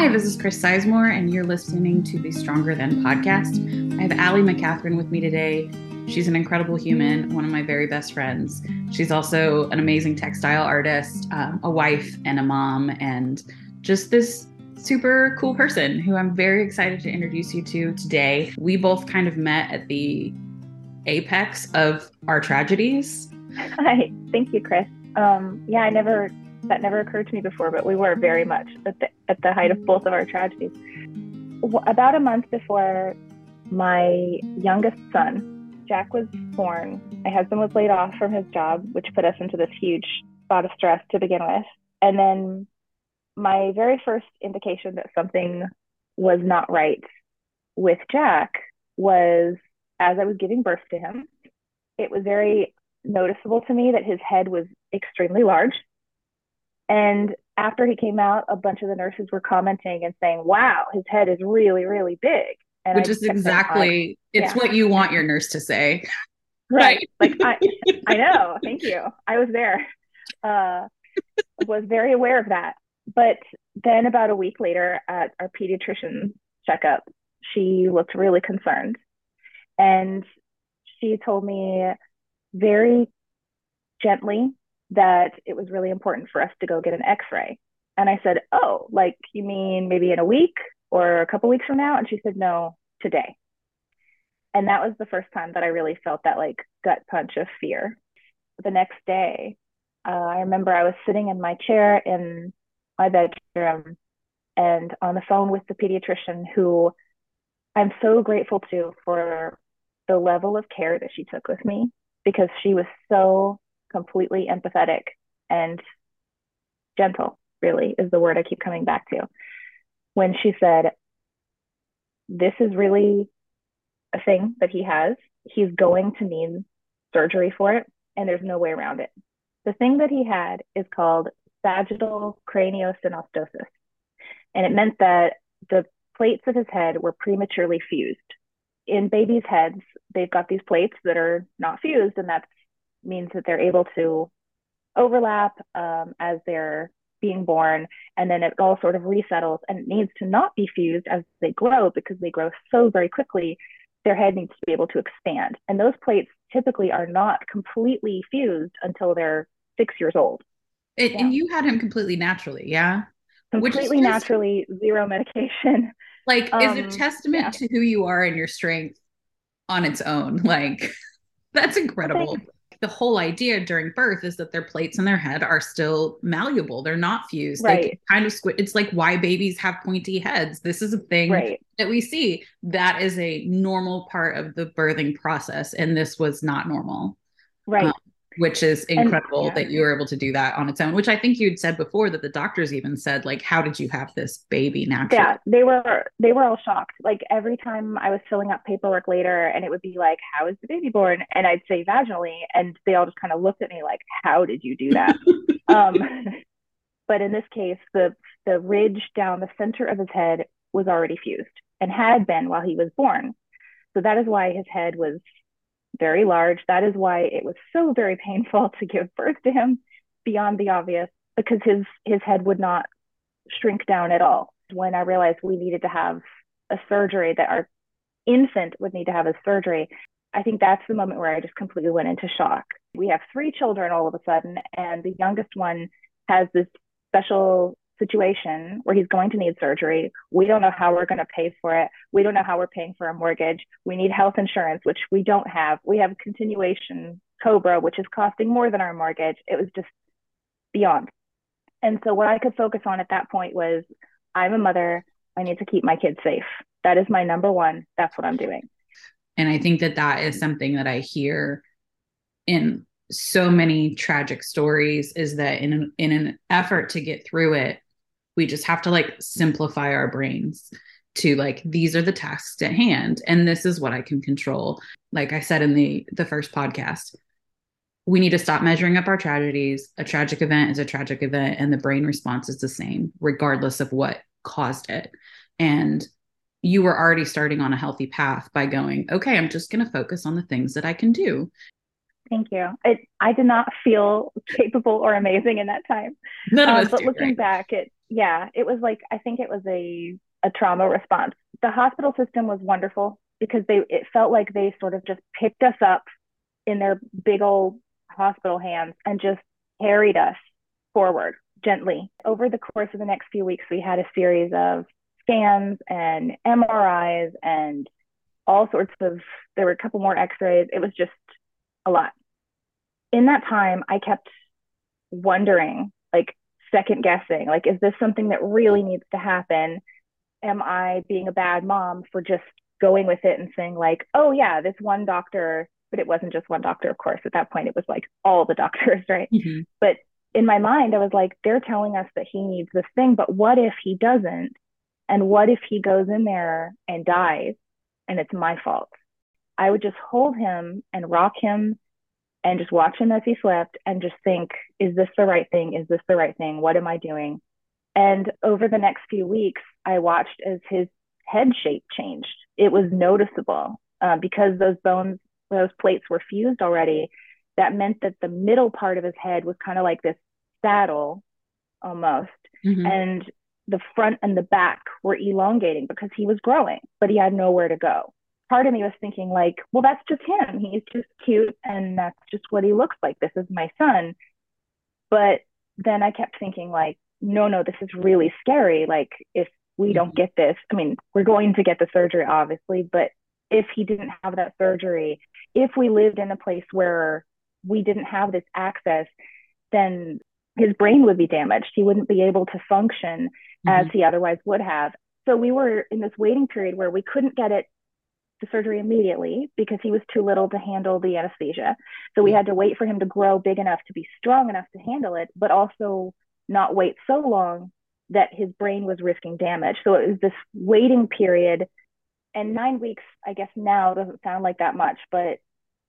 Hi, this is Chris Sizemore, and you're listening to the Stronger Than podcast. I have Allie McCathren with me today. She's an incredible human, one of my very best friends. She's also an amazing textile artist, a wife and a mom, and just this super cool person who I'm very excited to introduce you to today. We both kind of met at the apex of our tragedies. Hi, thank you, Chris. That never occurred to me before, but we were very much at the height of both of our tragedies. About a month before my youngest son, Jack, was born, my husband was laid off from his job, which put us into this huge spot of stress to begin with. And then my very first indication that something was not right with Jack was as I was giving birth to him. It was very noticeable to me that his head was extremely large. And after he came out, a bunch of the nurses were commenting and saying, wow, his head is really, really big. And which is exactly, it's what you want your nurse to say. Right. Like, I know. Thank you. I was there. Was very aware of that. But then about a week later at our pediatrician checkup, she looked really concerned. And she told me very gently that it was really important for us to go get an x-ray. And I said, oh, like, you mean maybe in a week or a couple weeks from now? And she said, no, today. And that was the first time that I really felt that like gut punch of fear. The next day, I remember I was sitting in my chair in my bedroom and on the phone with the pediatrician, who I'm so grateful to for the level of care that she took with me, because she was so completely empathetic and gentle, really, is the word I keep coming back to, when she said, this is really a thing that he has. He's going to need surgery for it, and there's no way around it. The thing that he had is called sagittal craniosynostosis, and it meant that the plates of his head were prematurely fused. In babies' heads, they've got these plates that are not fused, and that means that they're able to overlap as they're being born, and then it all sort of resettles, and it needs to not be fused as they grow, because they grow so very quickly. Their head needs to be able to expand, and those plates typically are not completely fused until they're 6 years old. And you had him completely naturally, yeah? Completely naturally, zero medication. Like, is a testament to who you are and your strength on its own. Like, that's incredible. The whole idea during birth is that their plates in their head are still malleable. They're not fused. Right. They can kind of squid. It's like why babies have pointy heads. This is a thing that we see. That is a normal part of the birthing process. And this was not normal. Right. Which is incredible that you were able to do that on its own, which I think you'd said before that the doctors even said, like, how did you have this baby naturally? Yeah, they were all shocked. Like, every time I was filling out paperwork later and it would be like, how is the baby born? And I'd say vaginally. And they all just kind of looked at me like, how did you do that? But in this case, the ridge down the center of his head was already fused and had been while he was born. So that is why his head was very large. That is why it was so very painful to give birth to him, beyond the obvious, because his head would not shrink down at all. When I realized we needed to have a surgery, that our infant would need to have a surgery, I think that's the moment where I just completely went into shock. We have three children all of a sudden, and the youngest one has this special situation where he's going to need surgery. We don't know how we're going to pay for it. We don't know how we're paying for a mortgage. We need health insurance, which we don't have. We have continuation COBRA, which is costing more than our mortgage. It was just beyond. And so what I could focus on at that point was, I'm a mother. I need to keep my kids safe. That is my number one. That's what I'm doing. And I think that that is something that I hear in so many tragic stories, is that in an effort to get through it, we just have to like simplify our brains to like, these are the tasks at hand and this is what I can control. Like I said in the first podcast, we need to stop measuring up our tragedies. A tragic event is a tragic event, and the brain response is the same regardless of what caused it. And you were already starting on a healthy path by going, okay, I'm just going to focus on the things that I can do. Thank you. I did not feel capable or amazing in that time. None of us but do, looking back, it yeah, it was like, I think it was a trauma response. The hospital system was wonderful because it felt like they sort of just picked us up in their big old hospital hands and just carried us forward gently. Over the course of the next few weeks, we had a series of scans and MRIs and all sorts of, there were a couple more x-rays. It was just a lot. In that time, I kept wondering, like second guessing, like, is this something that really needs to happen? Am I being a bad mom for just going with it and saying like, oh yeah, this one doctor, but it wasn't just one doctor, of course, at that point, it was like all the doctors, right? Mm-hmm. But in my mind, I was like, they're telling us that he needs this thing, but what if he doesn't? And what if he goes in there and dies and it's my fault? I would just hold him and rock him and just watch him as he slept and just think, is this the right thing? Is this the right thing? What am I doing? And over the next few weeks, I watched as his head shape changed. It was noticeable because those bones, those plates were fused already. That meant that the middle part of his head was kind of like this saddle almost. Mm-hmm. And the front and the back were elongating because he was growing, but he had nowhere to go. Part of me was thinking like, well, that's just him. He's just cute. And that's just what he looks like. This is my son. But then I kept thinking like, no, this is really scary. Like if we don't get this, I mean, we're going to get the surgery, obviously, but if he didn't have that surgery, if we lived in a place where we didn't have this access, then his brain would be damaged. He wouldn't be able to function as he otherwise would have. So we were in this waiting period where we couldn't get the surgery immediately because he was too little to handle the anesthesia. So we had to wait for him to grow big enough to be strong enough to handle it, but also not wait so long that his brain was risking damage. So it was this waiting period. And 9 weeks, I guess now doesn't sound like that much, but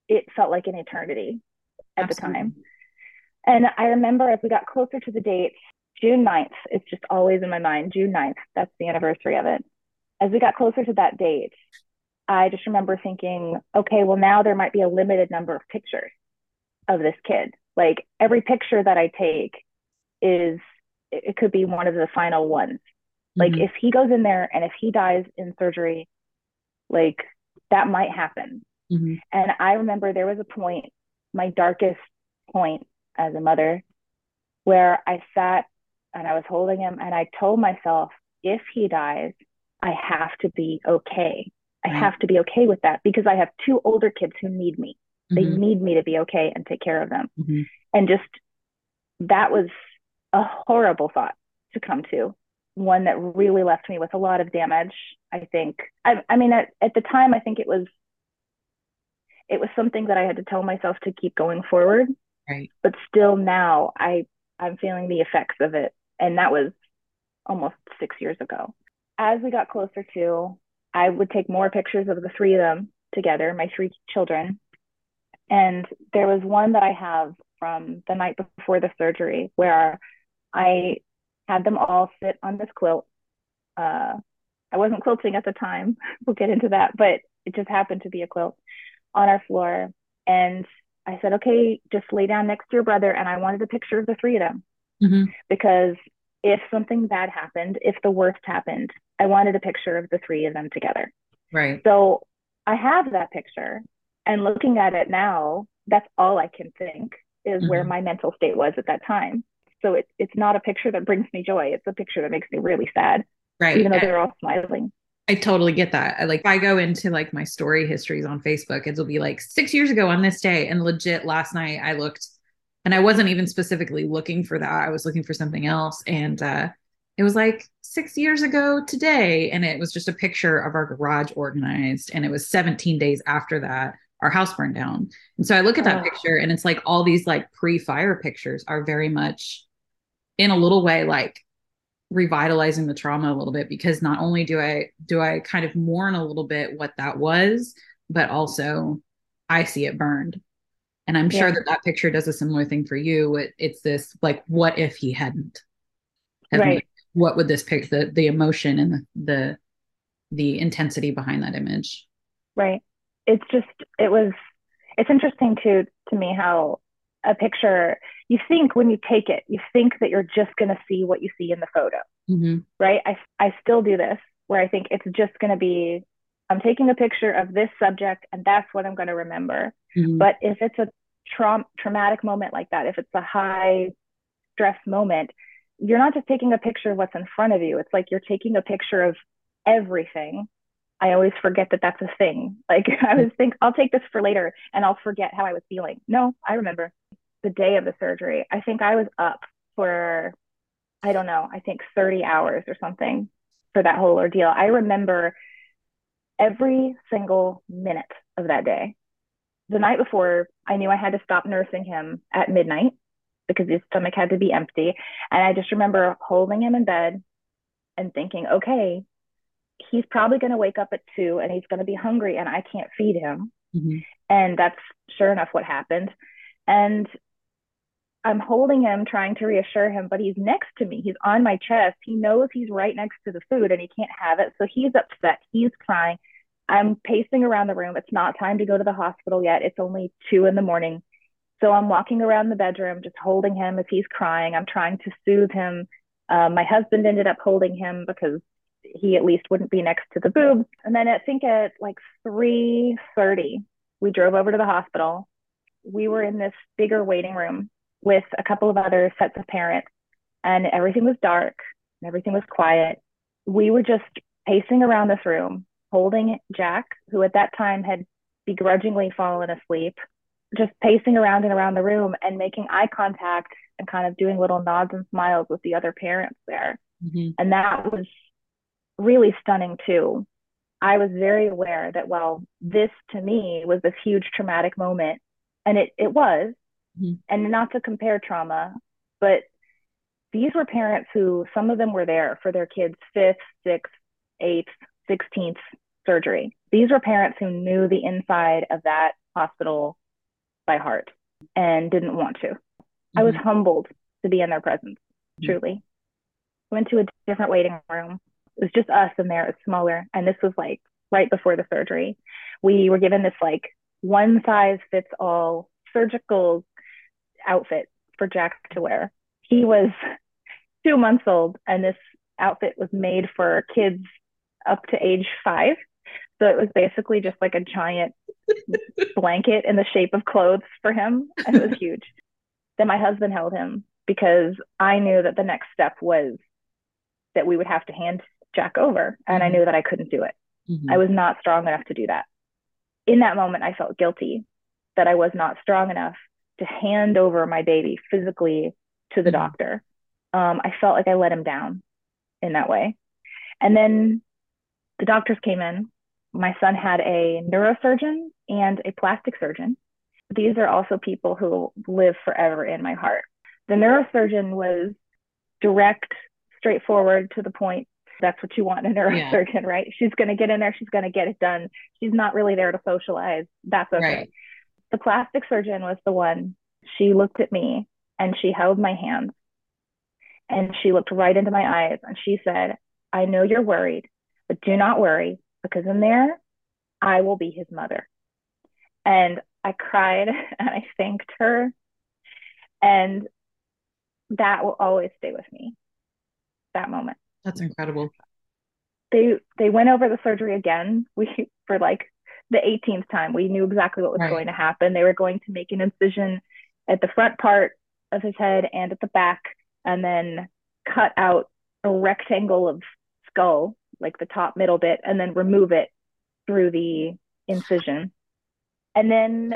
it felt like an eternity at Absolutely. The time. And I remember as we got closer to the date, June 9th, it's just always in my mind, June 9th, that's the anniversary of it. As we got closer to that date, I just remember thinking, okay, well now there might be a limited number of pictures of this kid. Like every picture that I take is, it could be one of the final ones. Like if he goes in there and if he dies in surgery, like that might happen. Mm-hmm. And I remember there was a point, my darkest point as a mother, where I sat and I was holding him and I told myself, if he dies, I have to be okay. I have to be okay with that because I have two older kids who need me. They need me to be okay and take care of them. Mm-hmm. And just, that was a horrible thought to come to. One that really left me with a lot of damage, I think. I mean, at the time, I think it was something that I had to tell myself to keep going forward. Right. But still now I'm feeling the effects of it. And that was almost 6 years ago. As we got closer to, I would take more pictures of the three of them together, my three children. And there was one that I have from the night before the surgery where I had them all sit on this quilt. I wasn't quilting at the time. We'll get into that, but it just happened to be a quilt on our floor. And I said, okay, just lay down next to your brother. And I wanted a picture of the three of them because if something bad happened, if the worst happened, I wanted a picture of the three of them together. Right. So I have that picture, and looking at it now, that's all I can think is where my mental state was at that time. So it's not a picture that brings me joy. It's a picture that makes me really sad. Right. Even though they're all smiling. I totally get that. If I go into like my story histories on Facebook, it'll be like 6 years ago on this day. And legit last night I looked, and I wasn't even specifically looking for that. I was looking for something else. And it was like 6 years ago today. And it was just a picture of our garage organized. And it was 17 days after that, our house burned down. And so I look at that picture, and it's like all these like pre-fire pictures are very much in a little way, like revitalizing the trauma a little bit, because not only do I kind of mourn a little bit what that was, but also I see it burned. And I'm sure that picture does a similar thing for you. It's this like, what if he hadn't? Right. What would this pick, the emotion and the intensity behind that image. Right. It's interesting to me how a picture, you think when you take it, you think that you're just going to see what you see in the photo, right? I still do this where I think it's just going to be, I'm taking a picture of this subject and that's what I'm going to remember. But if it's a traumatic moment like that, if it's a high stress moment, you're not just taking a picture of what's in front of you. It's like you're taking a picture of everything. I always forget that that's a thing. Like I always think I'll take this for later and I'll forget how I was feeling. No, I remember the day of the surgery. I think I was up for, I don't know, I think 30 hours or something for that whole ordeal. I remember every single minute of that day. The night before, I knew I had to stop nursing him at midnight because his stomach had to be empty. And I just remember holding him in bed and thinking, okay, he's probably going to wake up at 2 and he's going to be hungry and I can't feed him. And that's sure enough what happened. And I'm holding him, trying to reassure him, but he's next to me. He's on my chest. He knows he's right next to the food and he can't have it. So he's upset. He's crying. I'm pacing around the room. It's not time to go to the hospital yet. It's only 2 in the morning. So I'm walking around the bedroom, just holding him as he's crying. I'm trying to soothe him. My husband ended up holding him because he at least wouldn't be next to the boob. And then I think at like 3:30, we drove over to the hospital. We were in this bigger waiting room with a couple of other sets of parents, and everything was dark and everything was quiet. We were just pacing around this room, holding Jack, who at that time had begrudgingly fallen asleep, just pacing around and around the room and making eye contact and kind of doing little nods and smiles with the other parents there. And that was really stunning too. I was very aware that while this to me was this huge traumatic moment, and it was, and not to compare trauma, but these were parents who, some of them were there for their kids' 5th, 6th, 8th, 16th surgery. These were parents who knew the inside of that hospital by heart and didn't want to. I was humbled to be in their presence, truly. Went to a different waiting room. It was just us in there. It was smaller. And this was like right before the surgery. We were given this like one-size-fits-all surgical outfit for Jack to wear. He was 2 months old, and this outfit was made for kids up to age 5. So it was basically just like a giant blanket in the shape of clothes for him. And it was huge. Then my husband held him because I knew that the next step was that we would have to hand Jack over. And I knew that I couldn't do it. I was not strong enough to do that. In that moment, I felt guilty that I was not strong enough to hand over my baby physically to the doctor. I felt like I let him down in that way. And then the doctors came in. My son had a neurosurgeon and a plastic surgeon. These are also people who live forever in my heart. The neurosurgeon was direct, straightforward, to the point. That's what you want in a neurosurgeon, right? She's going to get in there. She's going to get it done. She's not really there to socialize. That's okay. Right. The plastic surgeon was the one. She looked at me and she held my hands and she looked right into my eyes. And she said, I know you're worried, but do not worry, because in there, I will be his mother. And I cried and I thanked her. And that will always stay with me, that moment. That's incredible. They went over the surgery again. We, for like the 18th time, we knew exactly what was going to happen. They were going to make an incision at the front part of his head and at the back, and then cut out a rectangle of skull, like the top middle bit, and then remove it through the incision. And then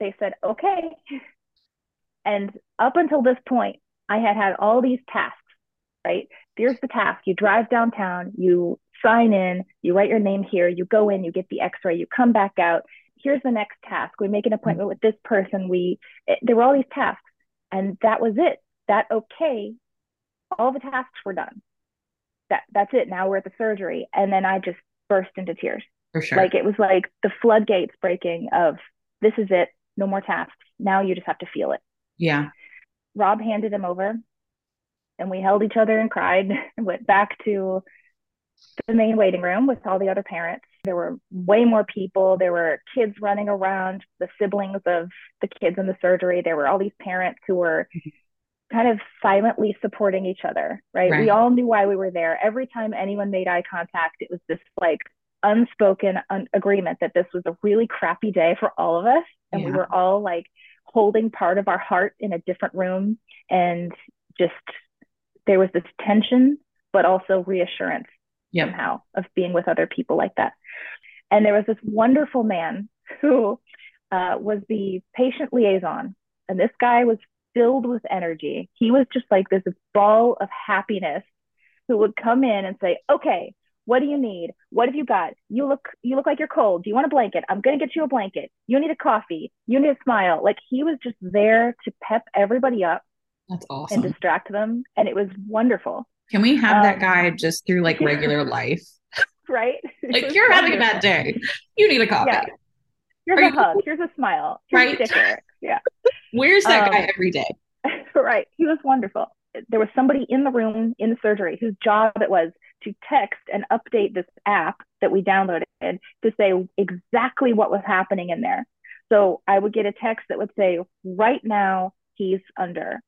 they said, okay. And up until this point, I had all these tasks, right? Here's the task. You drive downtown, you sign in, you write your name here, you go in, you get the x-ray, you come back out. Here's the next task. We make an appointment with this person. There were all these tasks, and that was it. That okay, all the tasks were done. That's it. Now we're at the surgery. And then I just burst into tears. For sure. Like it was like the floodgates breaking of, this is it. No more tasks. Now you just have to feel it. Yeah. Rob handed him over. And we held each other and cried and went back to the main waiting room with all the other parents. There were way more people. There were kids running around, the siblings of the kids in the surgery. There were all these parents who were kind of silently supporting each other, right? We all knew why we were there. Every time anyone made eye contact, it was this like unspoken agreement that this was a really crappy day for all of us. And we were all like holding part of our heart in a different room. And just, there was this tension, but also reassurance somehow of being with other people like that. And there was this wonderful man who was the patient liaison. And this guy was filled with energy. He was just like this ball of happiness who would come in and say, okay, what do you need? What have you got? You look like you're cold. Do you want a blanket? I'm going to get you a blanket. You need a coffee. You need a smile. Like, he was just there to pep everybody up. That's awesome. And distract them. And it was wonderful. Can we have that guy just through like regular life? Right. Like, you're having a bad day. You need a coffee. Yeah. Here's a hug. Here's a smile. Here's a sticker. Yeah. Where's that guy every day? Right. He was wonderful. There was somebody in the room in the surgery whose job it was to text and update this app that we downloaded to say exactly what was happening in there. So I would get a text that would say, right now he's under.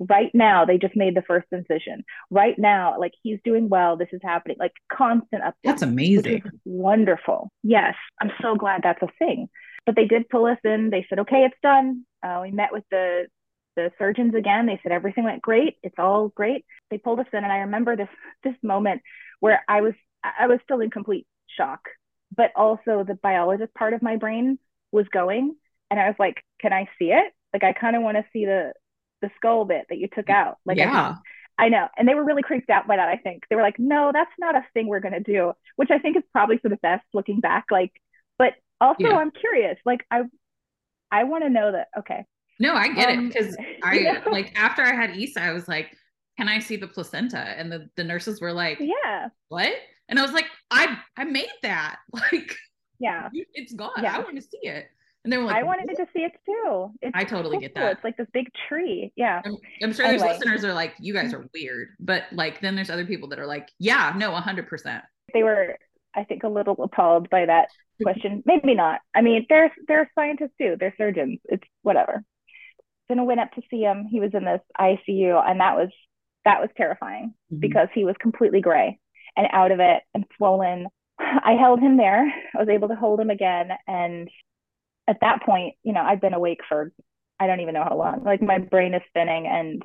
Right now they just made the first incision. Right now, like, he's doing well. This is happening. Like, constant updates. That's amazing. Wonderful. Yes. I'm so glad that's a thing. But they did pull us in. They said, okay, it's done. We met with the surgeons again. They said, everything went great. It's all great. They pulled us in. And I remember this moment where I was still in complete shock, but also the biologist part of my brain was going. And I was like, can I see it? Like, I kind of want to see the skull bit that you took out. Like, yeah. I know. And they were really creeped out by that, I think. They were like, no, that's not a thing we're going to do, which I think is probably for the best looking back. Like, but also I'm curious. Like, I want to know that. Okay. No, I get it. Cause I, like, after I had Issa, I was like, can I see the placenta? And the nurses were like, yeah, what? And I was like, I made that. Like, yeah, it's gone. Yeah. I want to see it. And they were like, I wanted to see it too. I totally get that. It's like this big tree. Yeah. I'm sure there's listeners are like, you guys are weird, but like, then there's other people that are like, yeah, no, 100%. They were, I think, a little appalled by that question. Maybe not. I mean, they're scientists too. They're surgeons. It's whatever. Then I went up to see him. He was in this ICU, and that was terrifying because he was completely gray and out of it and swollen. I held him there. I was able to hold him again, and at that point, you know, I'd been awake for, I don't even know how long, like my brain is spinning, and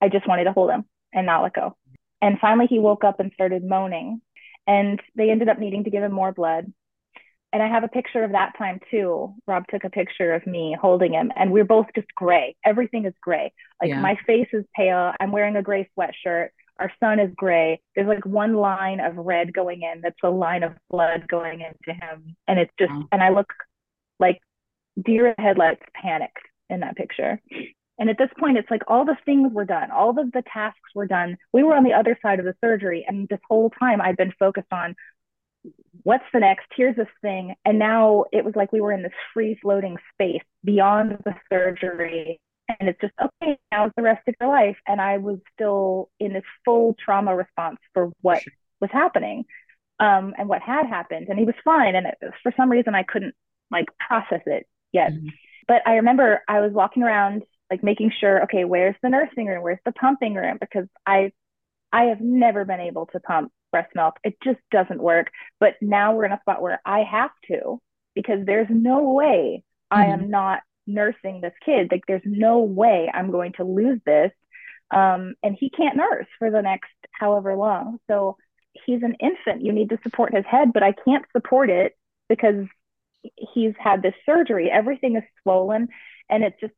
I just wanted to hold him and not let go. And finally he woke up and started moaning, and they ended up needing to give him more blood. And I have a picture of that time too. Rob took a picture of me holding him, and we're both just gray. Everything is gray. Like my face is pale. I'm wearing a gray sweatshirt. Our son is gray. There's like one line of red going in. That's a line of blood going into him. And it's just, and I look like deer in the headlights, panicked in that picture. And at this point, it's like all the things were done, all of the tasks were done. We were on the other side of the surgery, and this whole time I'd been focused on what's the next, here's this thing. And now it was like we were in this free-floating space beyond the surgery, and it's just, okay, now's the rest of your life. And I was still in this full trauma response for what was happening and what had happened. And he was fine, and for some reason I couldn't like process it yet. But I remember I was walking around like making sure, okay, where's the nursing room? Where's the pumping room? Because I have never been able to pump breast milk. It just doesn't work. But now we're in a spot where I have to, because there's no way I am not nursing this kid. Like, there's no way I'm going to lose this. And he can't nurse for the next however long. So he's an infant. You need to support his head, but I can't support it because he's had this surgery. Everything is swollen. And it's just,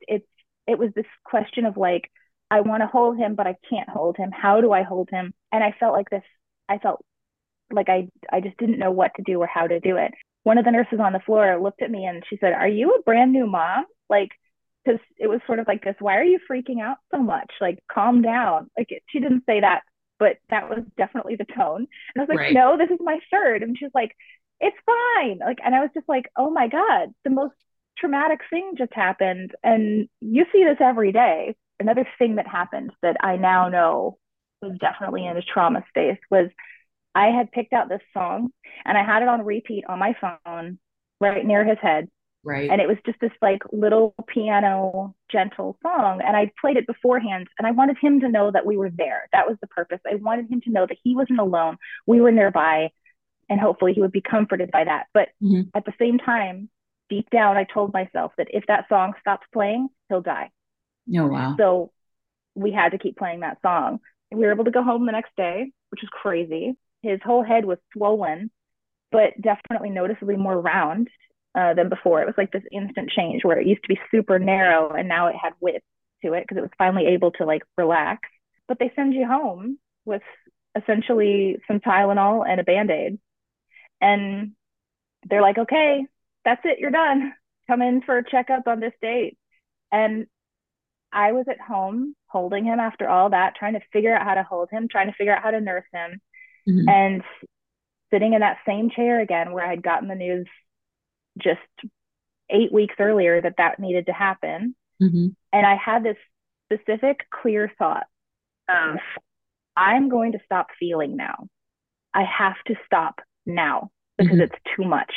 it was this question of like, I want to hold him, but I can't hold him. How do I hold him? And I felt like this, I just didn't know what to do or how to do it. One of the nurses on the floor looked at me and she said, are you a brand new mom? Like, because it was sort of like this, why are you freaking out so much? Like, calm down. Like, she didn't say that, but that was definitely the tone. And I was like, no, this is my third. And she was like, it's fine. Like, and I was just like, oh my God, the most traumatic thing just happened. And you see this every day. Another thing that happened that I now know was definitely in a trauma space was I had picked out this song and I had it on repeat on my phone right near his head. Right. And it was just this like little piano gentle song. And I played it beforehand and I wanted him to know that we were there. That was the purpose. I wanted him to know that he wasn't alone. We were nearby and hopefully he would be comforted by that. But at the same time, deep down, I told myself that if that song stops playing, he'll die. Oh, wow. So we had to keep playing that song. We were able to go home the next day, which was crazy. His whole head was swollen, but definitely noticeably more round than before. It was like this instant change where it used to be super narrow and now it had width to it because it was finally able to like relax. But they send you home with essentially some Tylenol and a Band-Aid. And they're like, okay, that's it, you're done. Come in for a checkup on this date. And I was at home holding him after all that, trying to figure out how to hold him, trying to figure out how to nurse him. Mm-hmm. And sitting in that same chair again where I had gotten the news just 8 weeks earlier that that needed to happen. Mm-hmm. And I had this specific clear thought of, I'm going to stop feeling now. I have to stop now because it's too much.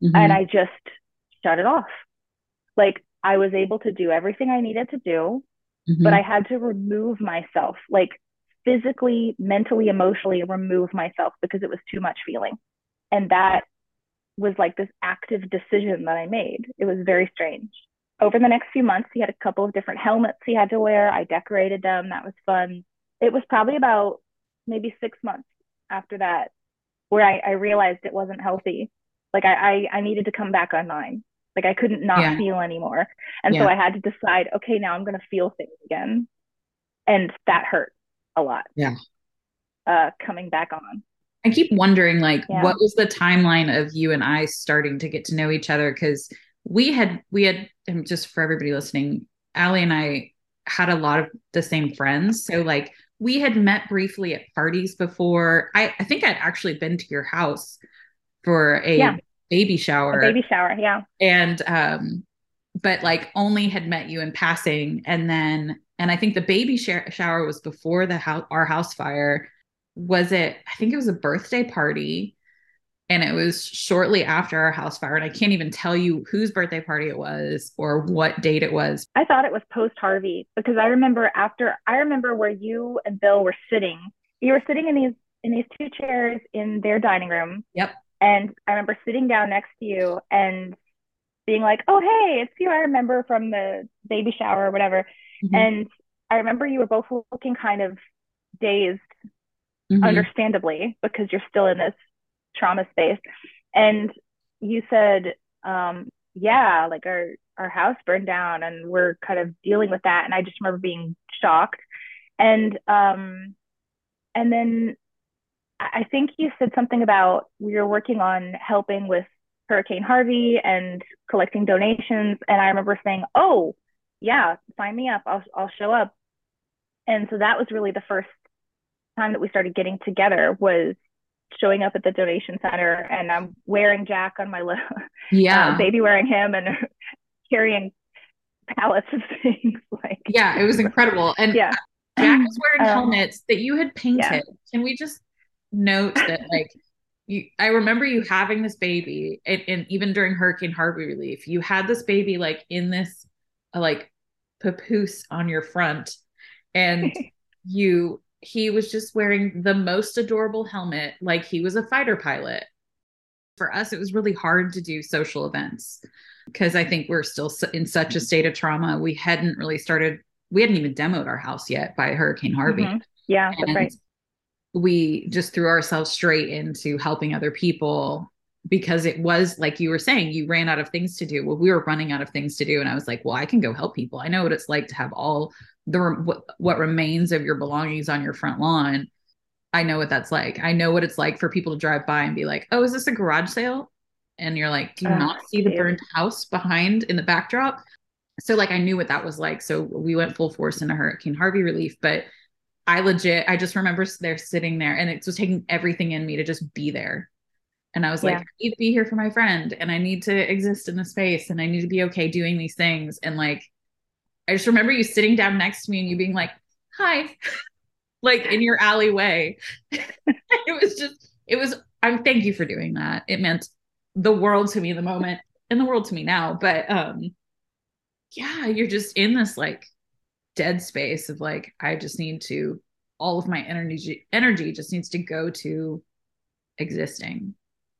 And I just shut it off. Like, I was able to do everything I needed to do, but I had to remove myself, like physically, mentally, emotionally remove myself because it was too much feeling. And that was like this active decision that I made. It was very strange. Over the next few months, he had a couple of different helmets he had to wear. I decorated them. That was fun. It was probably about maybe 6 months after that where I realized it wasn't healthy. Like I needed to come back online. Like I couldn't not feel anymore. And so I had to decide, okay, now I'm going to feel things again. And that hurt a lot. Yeah. Coming back on. I keep wondering, like, what was the timeline of you and I starting to get to know each other? Cause we had, and just for everybody listening, Allie and I had a lot of the same friends. So like we had met briefly at parties before. I think I'd actually been to your house for a baby shower. A baby shower, yeah. And but like only had met you in passing, and I think the baby shower was before the our house fire. Was it? I think it was a birthday party, and it was shortly after our house fire. And I can't even tell you whose birthday party it was or what date it was. I thought it was post Harvey because I remember where you and Bill were sitting. You were sitting in these two chairs in their dining room. Yep. And I remember sitting down next to you and being like, oh, hey, it's you I remember from the baby shower or whatever. Mm-hmm. And I remember you were both looking kind of dazed, understandably, because you're still in this trauma space. And you said, like our house burned down and we're kind of dealing with that. And I just remember being shocked. And then I think you said something about we were working on helping with Hurricane Harvey and collecting donations. And I remember saying, oh, yeah, sign me up. I'll show up. And so that was really the first time that we started getting together was showing up at the donation center. And I'm wearing Jack on my lip, baby wearing him and carrying pallets of things. Like, yeah, it was incredible. And Jack was wearing helmets that you had painted. Yeah. Can we just note that like I remember you having this baby and even during Hurricane Harvey relief, you had this baby like in this like papoose on your front and he was just wearing the most adorable helmet. Like he was a fighter pilot. For us, it was really hard to do social events because I think we're still in such a state of trauma. We hadn't even demoed our house yet by Hurricane Harvey. Mm-hmm. Yeah. That's right. We just threw ourselves straight into helping other people because it was like you were saying, you ran out of things to do. Well, we were running out of things to do. And I was like, well, I can go help people. I know what it's like to have all the what remains of your belongings on your front lawn. I know what that's like. I know what it's like for people to drive by and be like, oh, is this a garage sale? And you're like, do you not see the burned house behind in the backdrop? So like, I knew what that was like. So we went full force into Hurricane Harvey relief, but I just remember they're sitting there and it was taking everything in me to just be there. And I was like, I need to be here for my friend and I need to exist in the space and I need to be okay doing these things. And like, I just remember you sitting down next to me and you being like, hi. like in your alleyway. Thank you for doing that. It meant the world to me in the moment and the world to me now. But yeah, you're just in this like dead space of like, I just need to, all of my energy just needs to go to existing.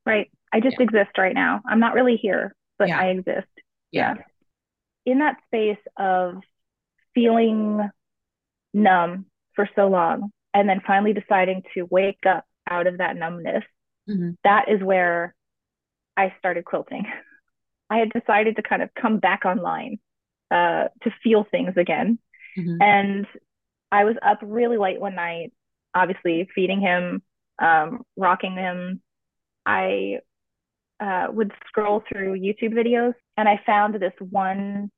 Right. I just exist right now. I'm not really here, but I exist. Yeah. In that space of feeling numb for so long and then finally deciding to wake up out of that numbness, that is where I started quilting. I had decided to kind of come back online to feel things again. And I was up really late one night, obviously feeding him, rocking him. I would scroll through YouTube videos, and I found this one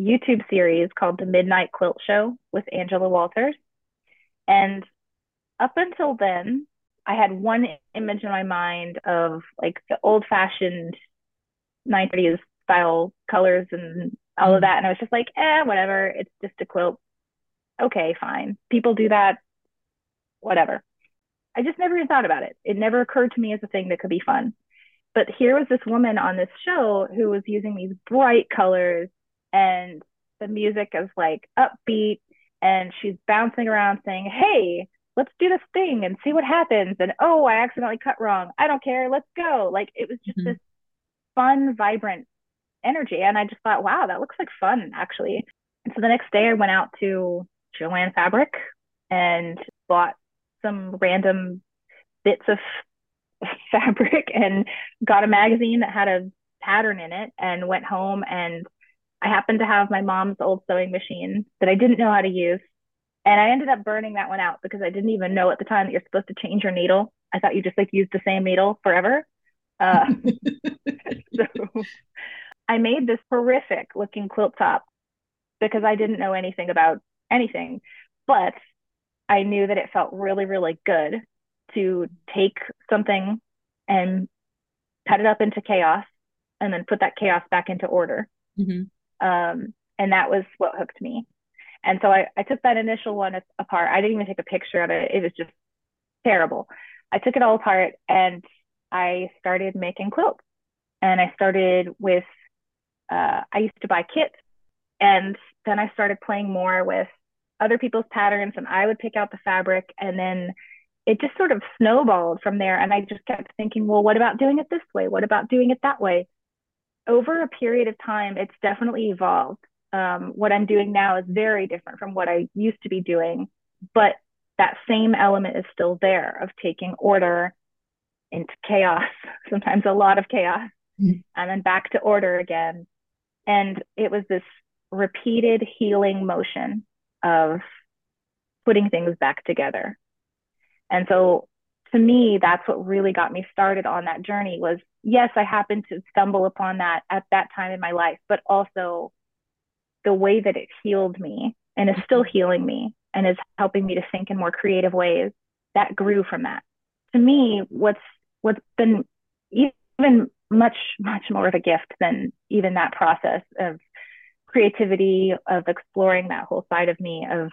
YouTube series called The Midnight Quilt Show with Angela Walters. And up until then, I had one image in my mind of like the old-fashioned 1930s style colors and all of that. And I was just like, whatever. It's just a quilt. Okay, fine. People do that. Whatever. I just never even thought about it. It never occurred to me as a thing that could be fun. But here was this woman on this show who was using these bright colors, and the music is like upbeat, and she's bouncing around saying, hey, let's do this thing and see what happens. And, oh, I accidentally cut wrong. I don't care. Let's go. Like, it was just this fun, vibrant energy. And I just thought, wow, that looks like fun, actually. And so the next day I went out to Joanne Fabric and bought some random bits of fabric and got a magazine that had a pattern in it, and went home. And I happened to have my mom's old sewing machine that I didn't know how to use. And I ended up burning that one out because I didn't even know at the time that you're supposed to change your needle. I thought you just like used the same needle forever. So I made this horrific looking quilt top because I didn't know anything about anything, but I knew that it felt really, really good to take something and cut it up into chaos and then put that chaos back into order. And that was what hooked me. And so I took that initial one apart. I didn't even take a picture of it. It was just terrible. I took it all apart and I started making quilts. And I started with, I used to buy kits. And then I started playing more with other people's patterns, and I would pick out the fabric, and then it just sort of snowballed from there. And I just kept thinking, well, what about doing it this way? What about doing it that way? Over a period of time, it's definitely evolved. What I'm doing now is very different from what I used to be doing, but that same element is still there of taking order into chaos, sometimes a lot of chaos, and then back to order again. And it was this repeated healing motion of putting things back together. And so to me, that's what really got me started on that journey was, yes, I happened to stumble upon that at that time in my life, but also the way that it healed me and is still healing me and is helping me to think in more creative ways, that grew from that. To me, what's been even much, much more of a gift than even that process of creativity, of exploring that whole side of me, of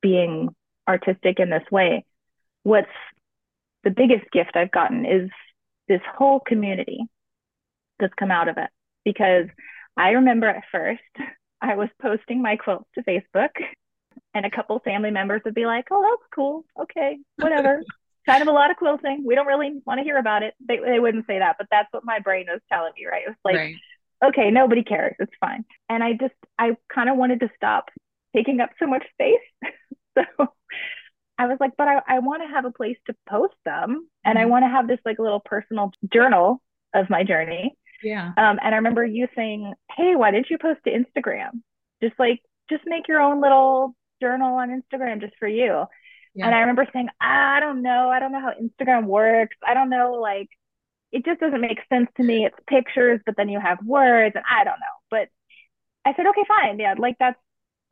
being artistic in this way. What's the biggest gift I've gotten is this whole community that's come out of it. Because I remember at first I was posting my quilts to Facebook, and a couple family members would be like, oh, that's cool. Okay, whatever. Kind of a lot of quilting. We don't really want to hear about it. They wouldn't say that, but that's what my brain was telling me, right? It was like, okay, nobody cares. It's fine. And I kind of wanted to stop taking up so much space. So I was like, but I want to have a place to post them. And I want to have this like little personal journal of my journey. Yeah. And I remember you saying, hey, why didn't you post to Instagram? Just make your own little journal on Instagram just for you. Yeah. And I remember saying, I don't know how Instagram works. I don't know, like, it just doesn't make sense to me. It's pictures, but then you have words, and I don't know. But I said, okay, fine. Yeah, like that's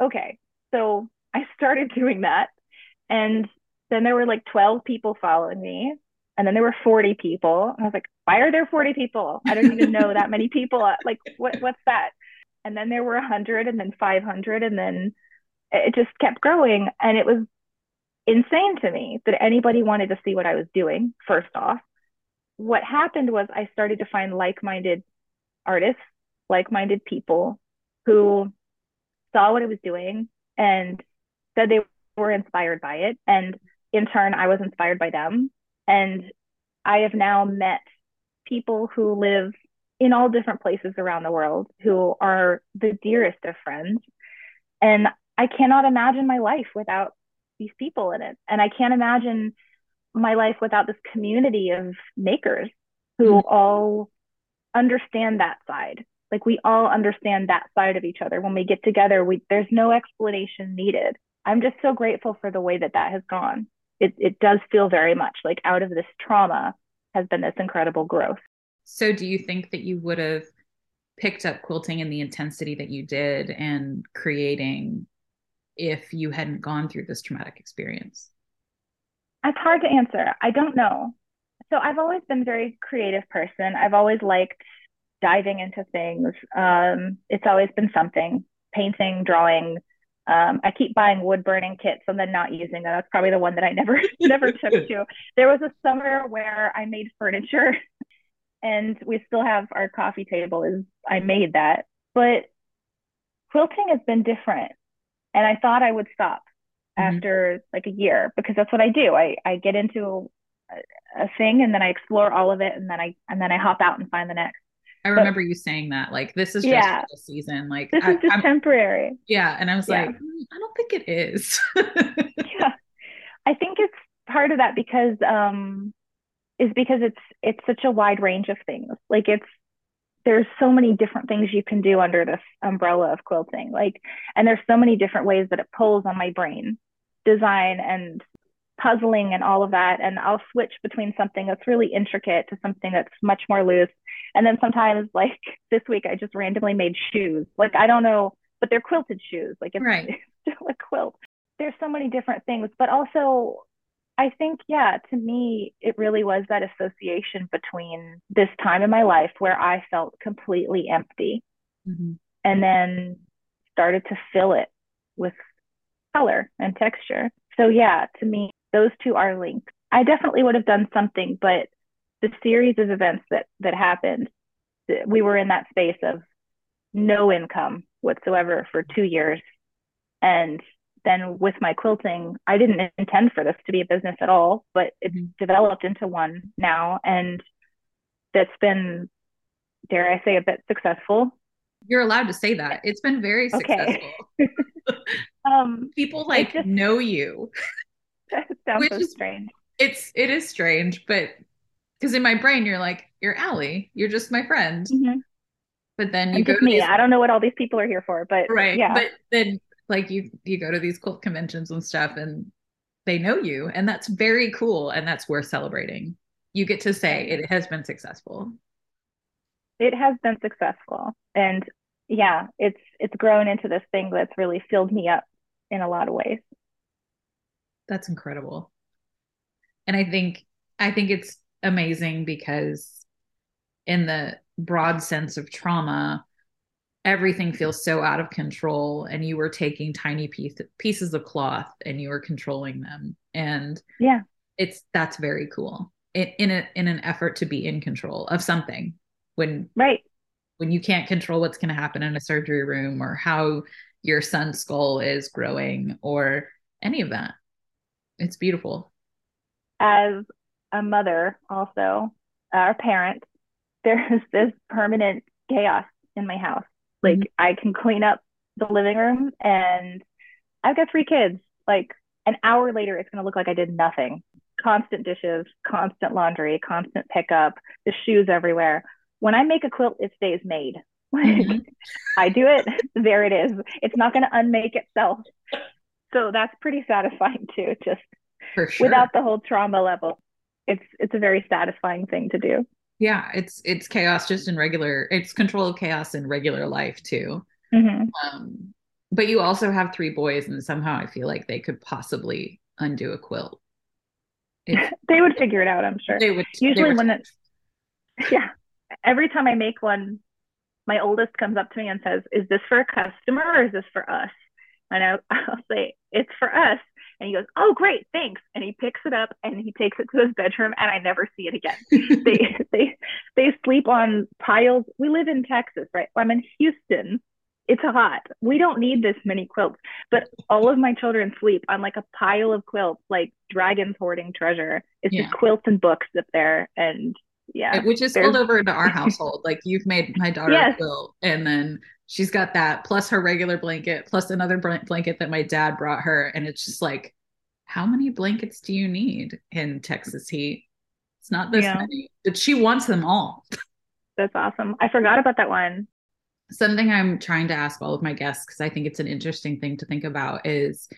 okay. So I started doing that. And then there were like 12 people following me. And then there were 40 people. And I was like, why are there 40 people? I don't even know that many people. Like, what's that? And then there were 100, and then 500. And then it just kept growing. And it was insane to me that anybody wanted to see what I was doing, first off. What happened was I started to find like-minded artists, like-minded people who saw what I was doing and said they were inspired by it. And in turn, I was inspired by them. And I have now met people who live in all different places around the world who are the dearest of friends. And I cannot imagine my life without these people in it. And I can't imagine my life without this community of makers who all understand that side. Like, we all understand that side of each other. When we get together, there's no explanation needed. I'm just so grateful for the way that that has gone. It does feel very much like out of this trauma has been this incredible growth. So do you think that you would have picked up quilting in the intensity that you did and creating if you hadn't gone through this traumatic experience? It's hard to answer. I don't know. So I've always been a very creative person. I've always liked diving into things. It's always been something, painting, drawing. I keep buying wood burning kits and then not using them. That's probably the one that I never took to. There was a summer where I made furniture and we still have our coffee table is, I made that, but quilting has been different. And I thought I would stop after like a year, because that's what I do. I get into a thing and then I explore all of it. And then I hop out and find the next. I remember you saying that, like, this is just for the season. Like, this is just temporary. Yeah. And I was like, I don't think it is. Yeah. I think it's part of that because it's such a wide range of things. Like, there's so many different things you can do under this umbrella of quilting. Like, and there's so many different ways that it pulls on my brain, design and puzzling and all of that. And I'll switch between something that's really intricate to something that's much more loose. And then sometimes, like this week, I just randomly made shoes. Like, I don't know, but they're quilted shoes. Like, it's still a quilt. There's so many different things, but also I think, to me, it really was that association between this time in my life where I felt completely empty and then started to fill it with color and texture. So to me, those two are linked. I definitely would have done something, but the series of events that happened, we were in that space of no income whatsoever for 2 years. And then with my quilting, I didn't intend for this to be a business at all, but it's developed into one now. And that's been, dare I say, a bit successful. You're allowed to say that. It's been very successful. People know you. That sounds so strange. It is strange, but because in my brain, you're like, you're Allie, you're just my friend. But then you go to me. I don't know what all these people are here for, but but then like you go to these quilt conventions and stuff and they know you, and that's very cool. And that's worth celebrating. You get to say it has been successful. It has been successful. And it's grown into this thing that's really filled me up in a lot of ways. That's incredible. And I think it's amazing because in the broad sense of trauma, everything feels so out of control, and you were taking tiny pieces of cloth and you were controlling them. And that's very cool in an effort to be in control of something when you can't control what's going to happen in a surgery room or how your son's skull is growing or any of that. It's beautiful. As a mother, also our parent, there is this permanent chaos in my house. Like, I can clean up the living room and I've got 3 kids. Like, an hour later, it's going to look like I did nothing. Constant dishes, constant laundry, constant pickup, the shoes everywhere. When I make a quilt, it stays made. Like, I do it. There it is. It's not going to unmake itself. So that's pretty satisfying too, just for sure. Without the whole trauma level. It's a very satisfying thing to do. Yeah. It's chaos just in regular, it's control of chaos in regular life too. But you also have 3 boys, and somehow I feel like they could possibly undo a quilt. They would figure it out. I'm sure they would. Usually every time I make one, my oldest comes up to me and says, is this for a customer or is this for us? And I'll say, it's for us. And he goes, oh, great, thanks. And he picks it up and he takes it to his bedroom, and I never see it again. They sleep on piles. We live in Texas, right? I'm in Houston. It's hot. We don't need this many quilts, but all of my children sleep on like a pile of quilts, like dragons hoarding treasure. It's just quilts and books up there. And yeah, which is spilled over into our household. Like, you've made my daughter a quilt, and then she's got that plus her regular blanket, plus another blanket that my dad brought her. And it's just like, how many blankets do you need in Texas heat? It's not this many, but she wants them all. That's awesome. I forgot about that one. Something I'm trying to ask all of my guests, because I think it's an interesting thing to think about, is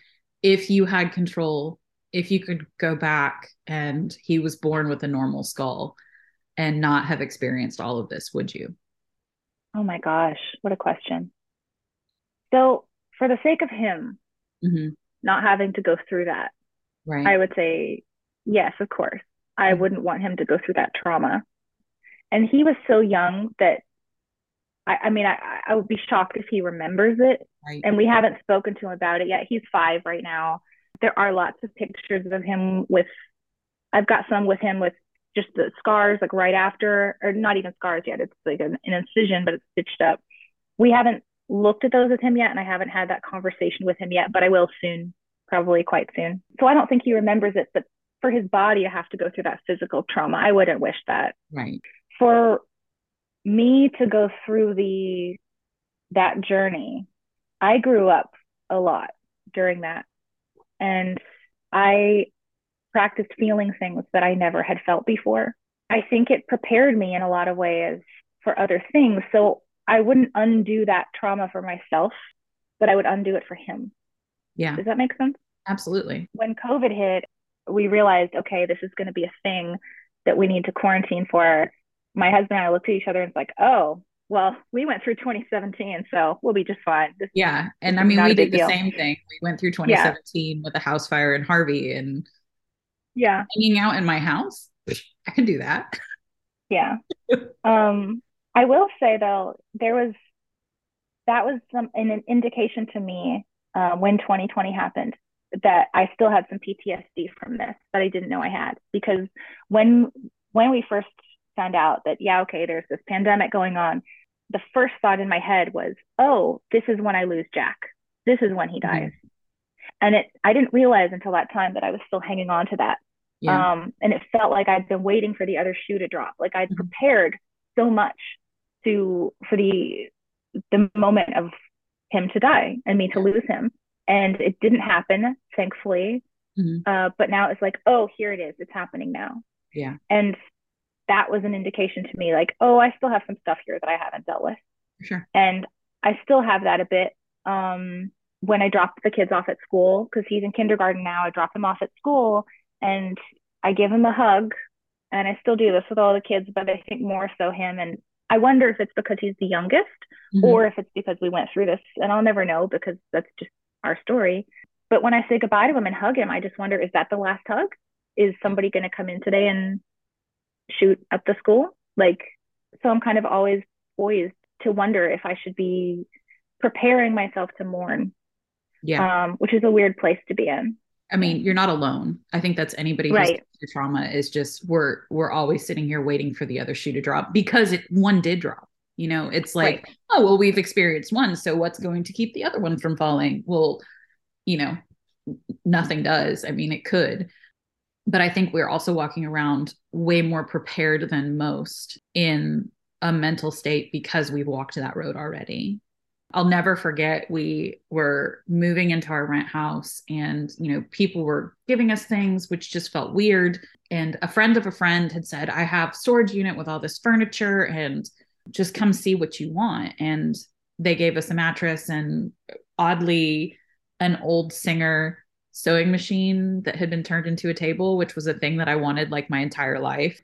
if you had control, if you could go back and he was born with a normal skull and not have experienced all of this, would you? Oh my gosh, what a question. So for the sake of him not having to go through that, right, I would say, yes, of course. I wouldn't want him to go through that trauma. And he was so young that, I mean, I would be shocked if he remembers it. Right. And we haven't spoken to him about it yet. He's 5 right now. There are lots of pictures of him with, I've got some with him with just the scars, like right after, or not even scars yet. It's like an incision, but it's stitched up. We haven't looked at those with him yet, and I haven't had that conversation with him yet, but I will soon, probably quite soon. So I don't think he remembers it, but for his body to have to go through that physical trauma, I wouldn't wish that. Right. For me to go through that journey, I grew up a lot during that, and I practiced feeling things that I never had felt before. I think it prepared me in a lot of ways for other things, so I wouldn't undo that trauma for myself, but I would undo it for him. Yeah. Does that make sense? Absolutely. When COVID hit, we realized, okay, this is going to be a thing that we need to quarantine for. My husband and I looked at each other and it's like, oh, well, we went through 2017, so we'll be just fine. And I mean, we did the same thing. We went through 2017 with a house fire in Harvey and hanging out in my house. I can do that. Yeah. I will say though, that was an indication to me when 2020 happened, that I still had some PTSD from this that I didn't know I had, because when we first found out that, there's this pandemic going on, the first thought in my head was, oh, this is when I lose Jack. This is when he dies. And I didn't realize until that time that I was still hanging on to that. Yeah. And it felt like I'd been waiting for the other shoe to drop. Like I'd prepared so much for the moment of him to die and me to lose him. And it didn't happen, thankfully. But now it's like, oh, here it is. It's happening now. Yeah. And that was an indication to me, like, oh, I still have some stuff here that I haven't dealt with. Sure. And I still have that a bit when I dropped the kids off at school, because he's in kindergarten now. I drop him off at school and I give him a hug, and I still do this with all the kids, but I think more so him. And I wonder if it's because he's the youngest or if it's because we went through this, and I'll never know because that's just our story. But when I say goodbye to him and hug him, I just wonder, is that the last hug? Is somebody going to come in today and shoot up the school? Like, so I'm kind of always poised to wonder if I should be preparing myself to mourn, which is a weird place to be in. I mean, you're not alone. I think that's anybody who's right. Trauma is just, we're always sitting here waiting for the other shoe to drop, because one did drop, you know. It's like, right. Oh, well, we've experienced one, so what's going to keep the other one from falling? Well, you know, nothing does. I mean, it could. But I think we're also walking around way more prepared than most in a mental state, because we've walked that road already. I'll never forget, we were moving into our rent house and, you know, people were giving us things, which just felt weird. And a friend of a friend had said, I have a storage unit with all this furniture and just come see what you want. And they gave us a mattress and, oddly, an old Singer sewing machine that had been turned into a table, which was a thing that I wanted like my entire life.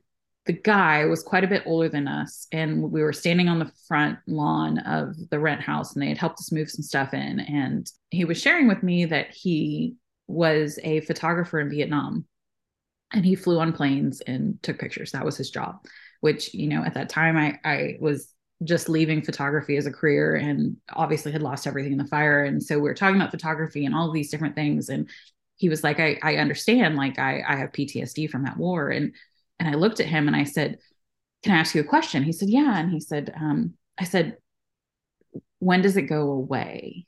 The guy was quite a bit older than us, and we were standing on the front lawn of the rent house, and they had helped us move some stuff in. And he was sharing with me that he was a photographer in Vietnam, and he flew on planes and took pictures. That was his job, which, you know, at that time I was just leaving photography as a career and obviously had lost everything in the fire. And so we were talking about photography and all these different things. And he was like, I understand, like I have PTSD from that war. And I looked at him and I said, can I ask you a question? He said, yeah. And he said, I said, when does it go away?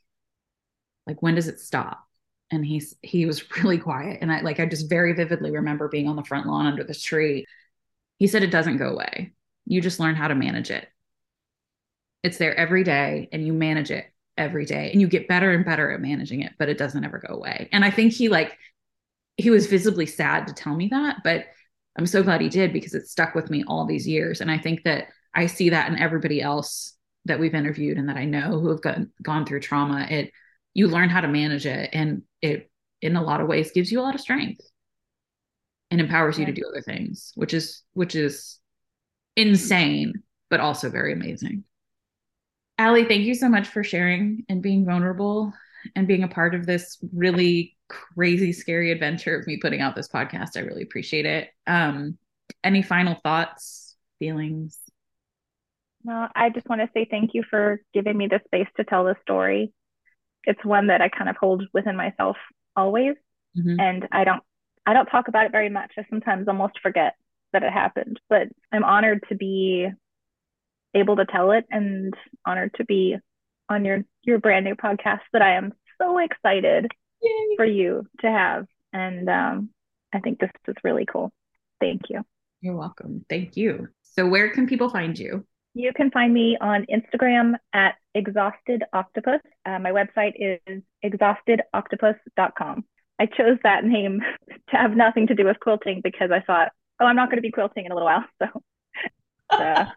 Like, when does it stop? And he was really quiet. And I just very vividly remember being on the front lawn under this tree. He said, it doesn't go away. You just learn how to manage it. It's there every day and you manage it every day and you get better and better at managing it, but it doesn't ever go away. And I think he was visibly sad to tell me that, but I'm so glad he did, because it stuck with me all these years. And I think that I see that in everybody else that we've interviewed and that I know who have gone through trauma. You learn how to manage it, and it in a lot of ways gives you a lot of strength and empowers you to do other things, which is insane, but also very amazing. Allie, thank you so much for sharing and being vulnerable and being a part of this really crazy, scary adventure of me putting out this podcast. I really appreciate it. Any final thoughts, feelings? No, I just want to say thank you for giving me the space to tell this story. It's one that I kind of hold within myself always. Mm-hmm. And I don't talk about it very much. I sometimes almost forget that it happened, but I'm honored to be able to tell it and honored to be on your brand new podcast that I am so excited Yay. For you to have. And I think this is really cool. Thank you. You're welcome. Thank you. So where can people find you? You can find me on Instagram at exhaustedoctopus. My website is exhaustedoctopus.com. I chose that name to have nothing to do with quilting because I thought, oh, I'm not going to be quilting in a little while. So.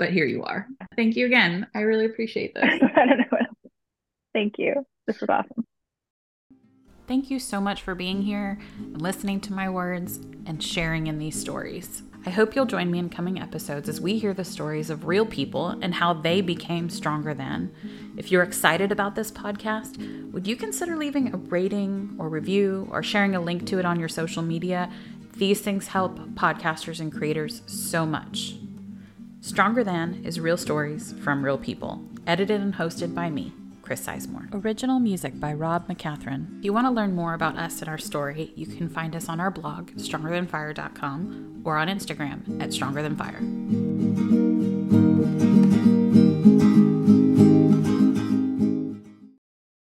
But here you are. Thank you again. I really appreciate this. I don't know what else. Thank you. This was awesome. Thank you so much for being here and listening to my words and sharing in these stories. I hope you'll join me in coming episodes as we hear the stories of real people and how they became stronger than. If you're excited about this podcast, would you consider leaving a rating or review or sharing a link to it on your social media? These things help podcasters and creators so much. Stronger Than is real stories from real people, edited and hosted by me, Chris Sizemore. Original music by Rob McCathren. If you want to learn more about us and our story, you can find us on our blog, StrongerThanFire.com, or on Instagram at StrongerThanFire.